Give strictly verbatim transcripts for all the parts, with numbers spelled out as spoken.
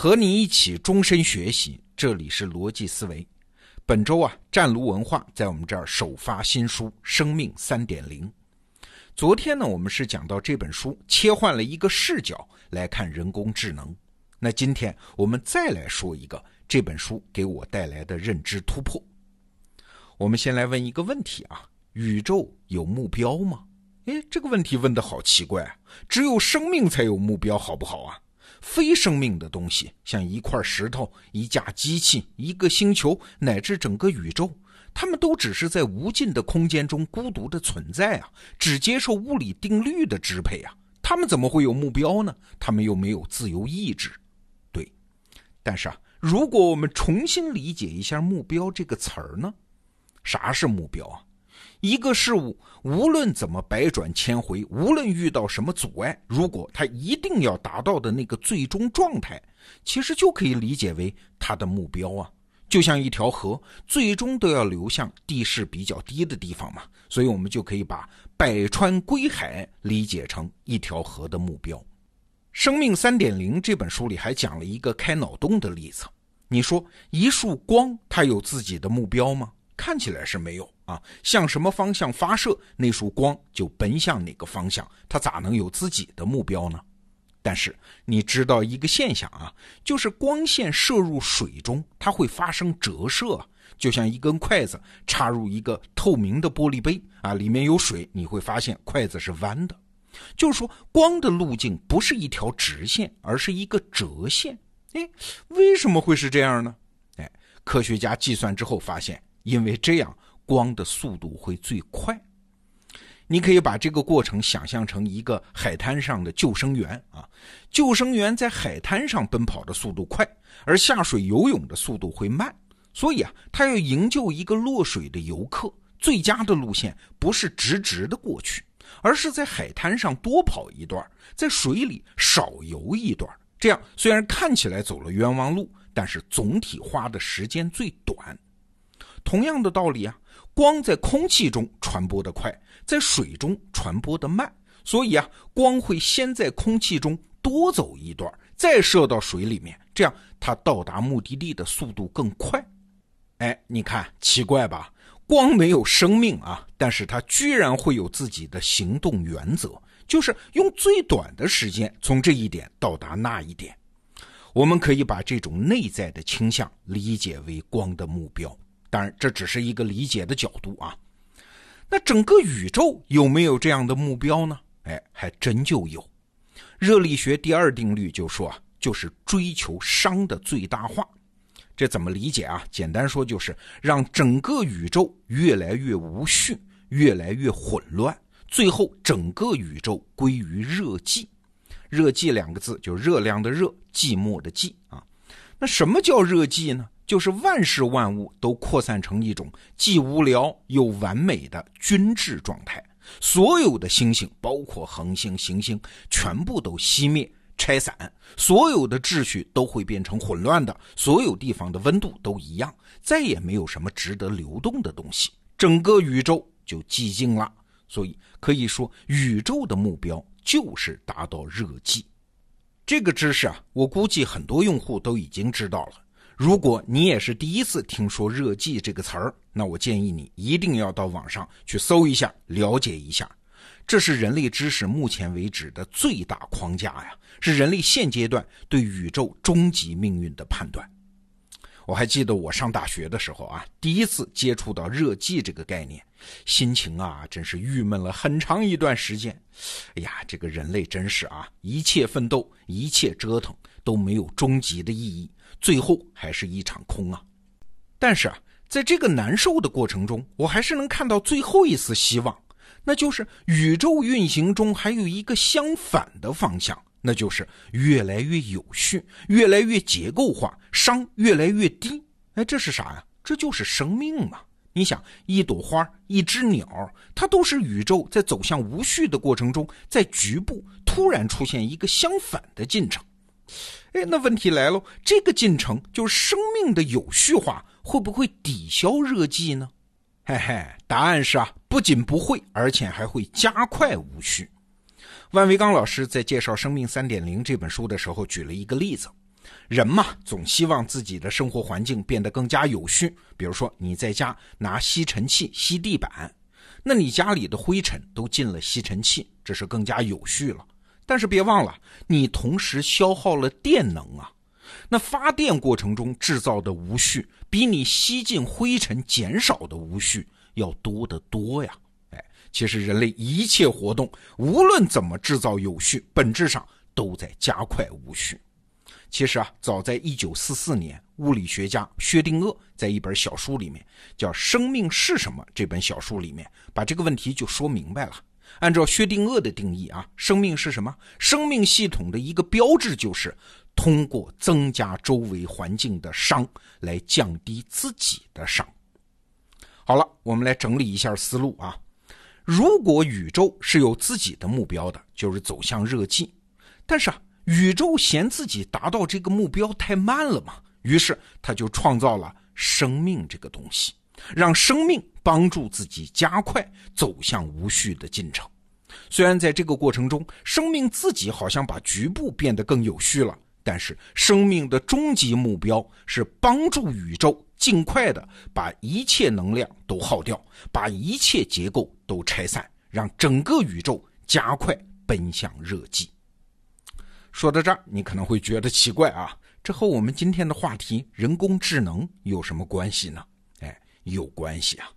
和你一起终身学习，这里是逻辑思维。本周啊，湛卢文化在我们这儿首发新书《生命 三点零》。昨天呢，我们是讲到这本书切换了一个视角来看人工智能。那今天我们再来说一个这本书给我带来的认知突破。我们先来问一个问题啊，宇宙有目标吗？诶，这个问题问得好奇怪啊，只有生命才有目标好不好啊？非生命的东西，像一块石头、一架机器、一个星球，乃至整个宇宙，它们都只是在无尽的空间中孤独的存在啊，只接受物理定律的支配啊，它们怎么会有目标呢？它们又没有自由意志。对，但是啊，如果我们重新理解一下目标这个词儿呢？啥是目标啊？一个事物无论怎么百转千回，无论遇到什么阻碍，如果它一定要达到的那个最终状态，其实就可以理解为它的目标啊。就像一条河最终都要流向地势比较低的地方嘛，所以我们就可以把百川归海理解成一条河的目标。《生命 三点零》 这本书里还讲了一个开脑洞的例子。你说一束光它有自己的目标吗？看起来是没有啊，向什么方向发射，那束光就奔向哪个方向，它咋能有自己的目标呢？但是你知道一个现象啊，就是光线射入水中，它会发生折射啊，就像一根筷子插入一个透明的玻璃杯啊，里面有水，你会发现筷子是弯的。就是说，光的路径不是一条直线，而是一个折线。哎，为什么会是这样呢？哎，科学家计算之后发现，因为这样光的速度会最快。你可以把这个过程想象成一个海滩上的救生员啊，救生员在海滩上奔跑的速度快，而下水游泳的速度会慢。所以啊，他要营救一个落水的游客，最佳的路线不是直直的过去，而是在海滩上多跑一段，在水里少游一段。这样虽然看起来走了冤枉路，但是总体花的时间最短。同样的道理啊，光在空气中传播的快，在水中传播的慢，所以啊，光会先在空气中多走一段，再射到水里面，这样它到达目的地的速度更快。哎，你看，奇怪吧？光没有生命啊，但是它居然会有自己的行动原则，就是用最短的时间从这一点到达那一点。我们可以把这种内在的倾向理解为光的目标。当然这只是一个理解的角度啊。那整个宇宙有没有这样的目标呢？哎，还真就有。热力学第二定律就说啊，就是追求熵的最大化。这怎么理解啊？简单说就是让整个宇宙越来越无序，越来越混乱，最后整个宇宙归于热寂。热寂两个字，就热量的热，寂寞的寂啊。那什么叫热寂呢？就是万事万物都扩散成一种既无聊又完美的均质状态，所有的星星，包括恒星、行星，全部都熄灭、拆散，所有的秩序都会变成混乱的，所有地方的温度都一样，再也没有什么值得流动的东西，整个宇宙就寂静了。所以可以说，宇宙的目标就是达到热寂。这个知识啊，我估计很多用户都已经知道了。如果你也是第一次听说热寂这个词儿，那我建议你一定要到网上去搜一下，了解一下。这是人类知识目前为止的最大框架呀，是人类现阶段对宇宙终极命运的判断。我还记得我上大学的时候啊，第一次接触到热寂这个概念，心情啊真是郁闷了很长一段时间。哎呀，这个人类真是啊，一切奋斗，一切折腾都没有终极的意义，最后还是一场空啊。但是啊，在这个难受的过程中，我还是能看到最后一丝希望，那就是宇宙运行中还有一个相反的方向，那就是越来越有序，越来越结构化，熵越来越低。哎，这是啥呀？这就是生命嘛。你想，一朵花，一只鸟，它都是宇宙在走向无序的过程中，在局部突然出现一个相反的进程。哎，那问题来了，这个进程就是生命的有序化，会不会抵消热寂呢？嘿嘿，答案是啊，不仅不会，而且还会加快无序。万维刚老师在介绍《生命 三点零》 这本书的时候举了一个例子，人嘛，总希望自己的生活环境变得更加有序。比如说你在家拿吸尘器吸地板，那你家里的灰尘都进了吸尘器，这是更加有序了。但是别忘了，你同时消耗了电能啊，那发电过程中制造的无序比你吸进灰尘减少的无序要多得多呀。哎，其实人类一切活动无论怎么制造有序，本质上都在加快无序。其实啊，早在一九四四年，物理学家薛定谔在一本小书里面，叫《生命是什么》这本小书里面，把这个问题就说明白了。按照薛定谔的定义啊，生命是什么？生命系统的一个标志就是通过增加周围环境的伤来降低自己的伤。好了，我们来整理一下思路啊。如果宇宙是有自己的目标的，就是走向热寂，但是啊，宇宙嫌自己达到这个目标太慢了嘛，于是他就创造了生命这个东西，让生命帮助自己加快走向无序的进程。虽然在这个过程中，生命自己好像把局部变得更有序了，但是生命的终极目标是帮助宇宙尽快的把一切能量都耗掉，把一切结构都拆散，让整个宇宙加快奔向热寂。说到这儿，你可能会觉得奇怪啊，这和我们今天的话题人工智能有什么关系呢？哎，有关系啊。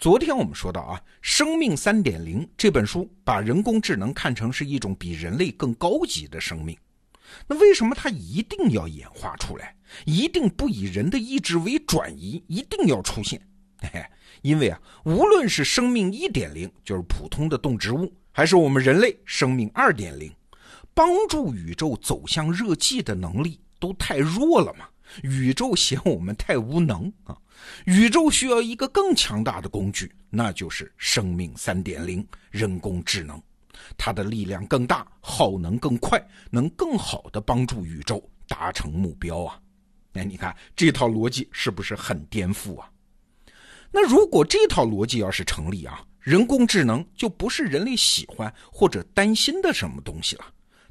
昨天我们说到啊，《生命 三点零》 这本书把人工智能看成是一种比人类更高级的生命。那为什么它一定要演化出来，一定不以人的意志为转移，一定要出现？嘿嘿，因为啊，无论是生命 一点零 就是普通的动植物，还是我们人类生命 二点零，帮助宇宙走向热寂的能力都太弱了嘛，宇宙嫌我们太无能啊。宇宙需要一个更强大的工具，那就是生命 三点零 人工智能，它的力量更大，耗能更快，能更好的帮助宇宙达成目标啊。那你看这套逻辑是不是很颠覆啊？那如果这套逻辑要是成立啊，人工智能就不是人类喜欢或者担心的什么东西了。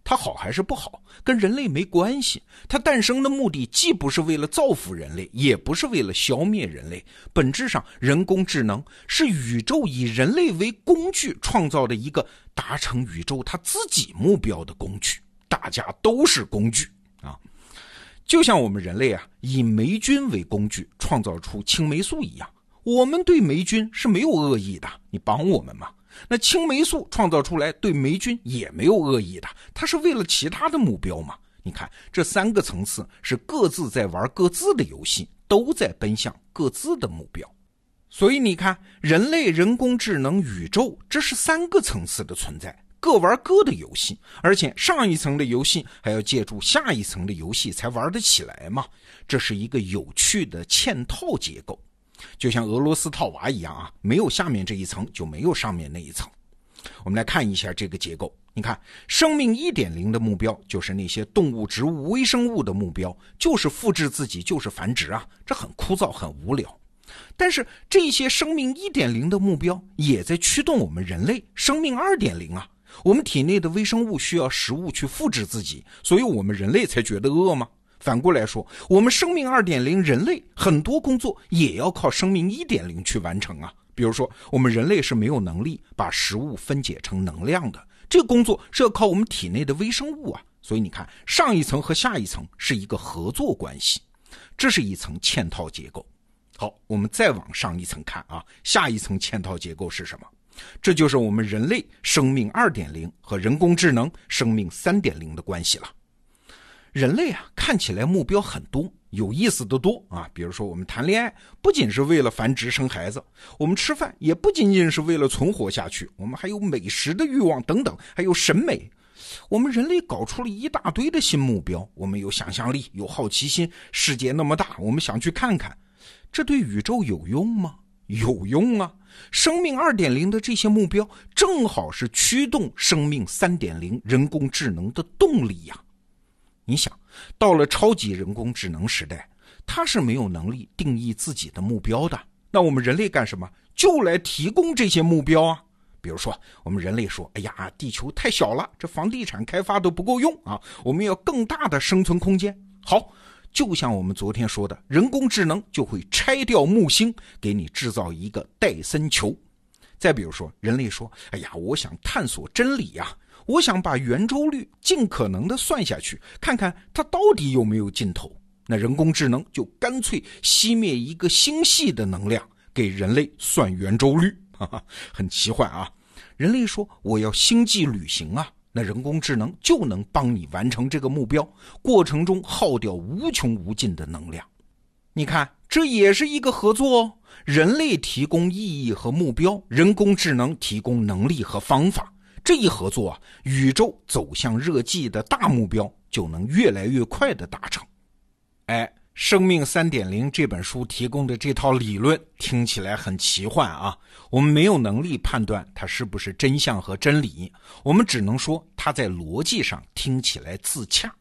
它好还是不好，跟人类没关系。它诞生的目的既不是为了造福人类，也不是为了消灭人类。本质上，人工智能是宇宙以人类为工具创造的一个达成宇宙它自己目标的工具。大家都是工具啊，就像我们人类啊，以霉菌为工具创造出青霉素一样。我们对霉菌是没有恶意的，你帮我们嘛。那青霉素创造出来对霉菌也没有恶意的，它是为了其他的目标嘛。你看这三个层次是各自在玩各自的游戏，都在奔向各自的目标。所以你看，人类、人工智能、宇宙，这是三个层次的存在，各玩各的游戏，而且上一层的游戏还要借助下一层的游戏才玩得起来嘛。这是一个有趣的嵌套结构，就像俄罗斯套娃一样啊，没有下面这一层就没有上面那一层。我们来看一下这个结构。你看，生命 一点零 的目标就是那些动物、植物、微生物的目标，就是复制自己，就是繁殖啊，这很枯燥很无聊。但是这些生命 一点零 的目标也在驱动我们人类生命 二点零 啊。我们体内的微生物需要食物去复制自己，所以我们人类才觉得饿吗？反过来说，我们生命 二点零 人类很多工作也要靠生命 一点零 去完成啊。比如说我们人类是没有能力把食物分解成能量的，这个工作是要靠我们体内的微生物啊。所以你看，上一层和下一层是一个合作关系，这是一层嵌套结构。好，我们再往上一层看啊，下一层嵌套结构是什么？这就是我们人类生命 二点零 和人工智能生命 三点零 的关系了。人类啊，看起来目标很多，有意思的多啊。比如说我们谈恋爱不仅是为了繁殖生孩子，我们吃饭也不仅仅是为了存活下去，我们还有美食的欲望等等，还有审美。我们人类搞出了一大堆的新目标，我们有想象力，有好奇心，世界那么大，我们想去看看。这对宇宙有用吗？有用啊。生命 二点零 的这些目标正好是驱动生命 三点零 人工智能的动力啊。你想，到了超级人工智能时代，它是没有能力定义自己的目标的。那我们人类干什么？就来提供这些目标啊。比如说我们人类说，哎呀，地球太小了，这房地产开发都不够用啊，我们要更大的生存空间。好，就像我们昨天说的，人工智能就会拆掉木星，给你制造一个戴森球。再比如说，人类说，哎呀，我想探索真理呀、啊，我想把圆周率尽可能的算下去，看看它到底有没有尽头。那人工智能就干脆熄灭一个星系的能量，给人类算圆周率，哈哈，很奇幻啊。人类说，我要星际旅行啊，那人工智能就能帮你完成这个目标，过程中耗掉无穷无尽的能量。你看，这也是一个合作哦，人类提供意义和目标，人工智能提供能力和方法。这一合作啊，宇宙走向热寂的大目标就能越来越快的达成。哎，生命 三点零 这本书提供的这套理论听起来很奇幻啊，我们没有能力判断它是不是真相和真理，我们只能说它在逻辑上听起来自洽。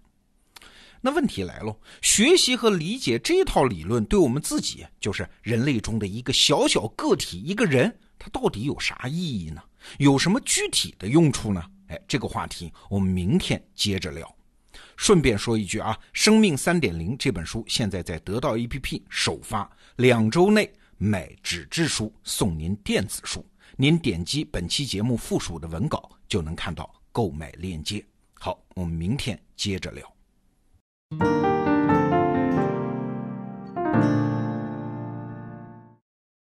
那问题来了，学习和理解这套理论对我们自己，就是人类中的一个小小个体，一个人，它到底有啥意义呢？有什么具体的用处呢？哎，这个话题我们明天接着聊。顺便说一句啊，生命 三点零 这本书现在在得到 A P P 首发，两周内买纸质书送您电子书，您点击本期节目附属的文稿就能看到购买链接。好，我们明天接着聊。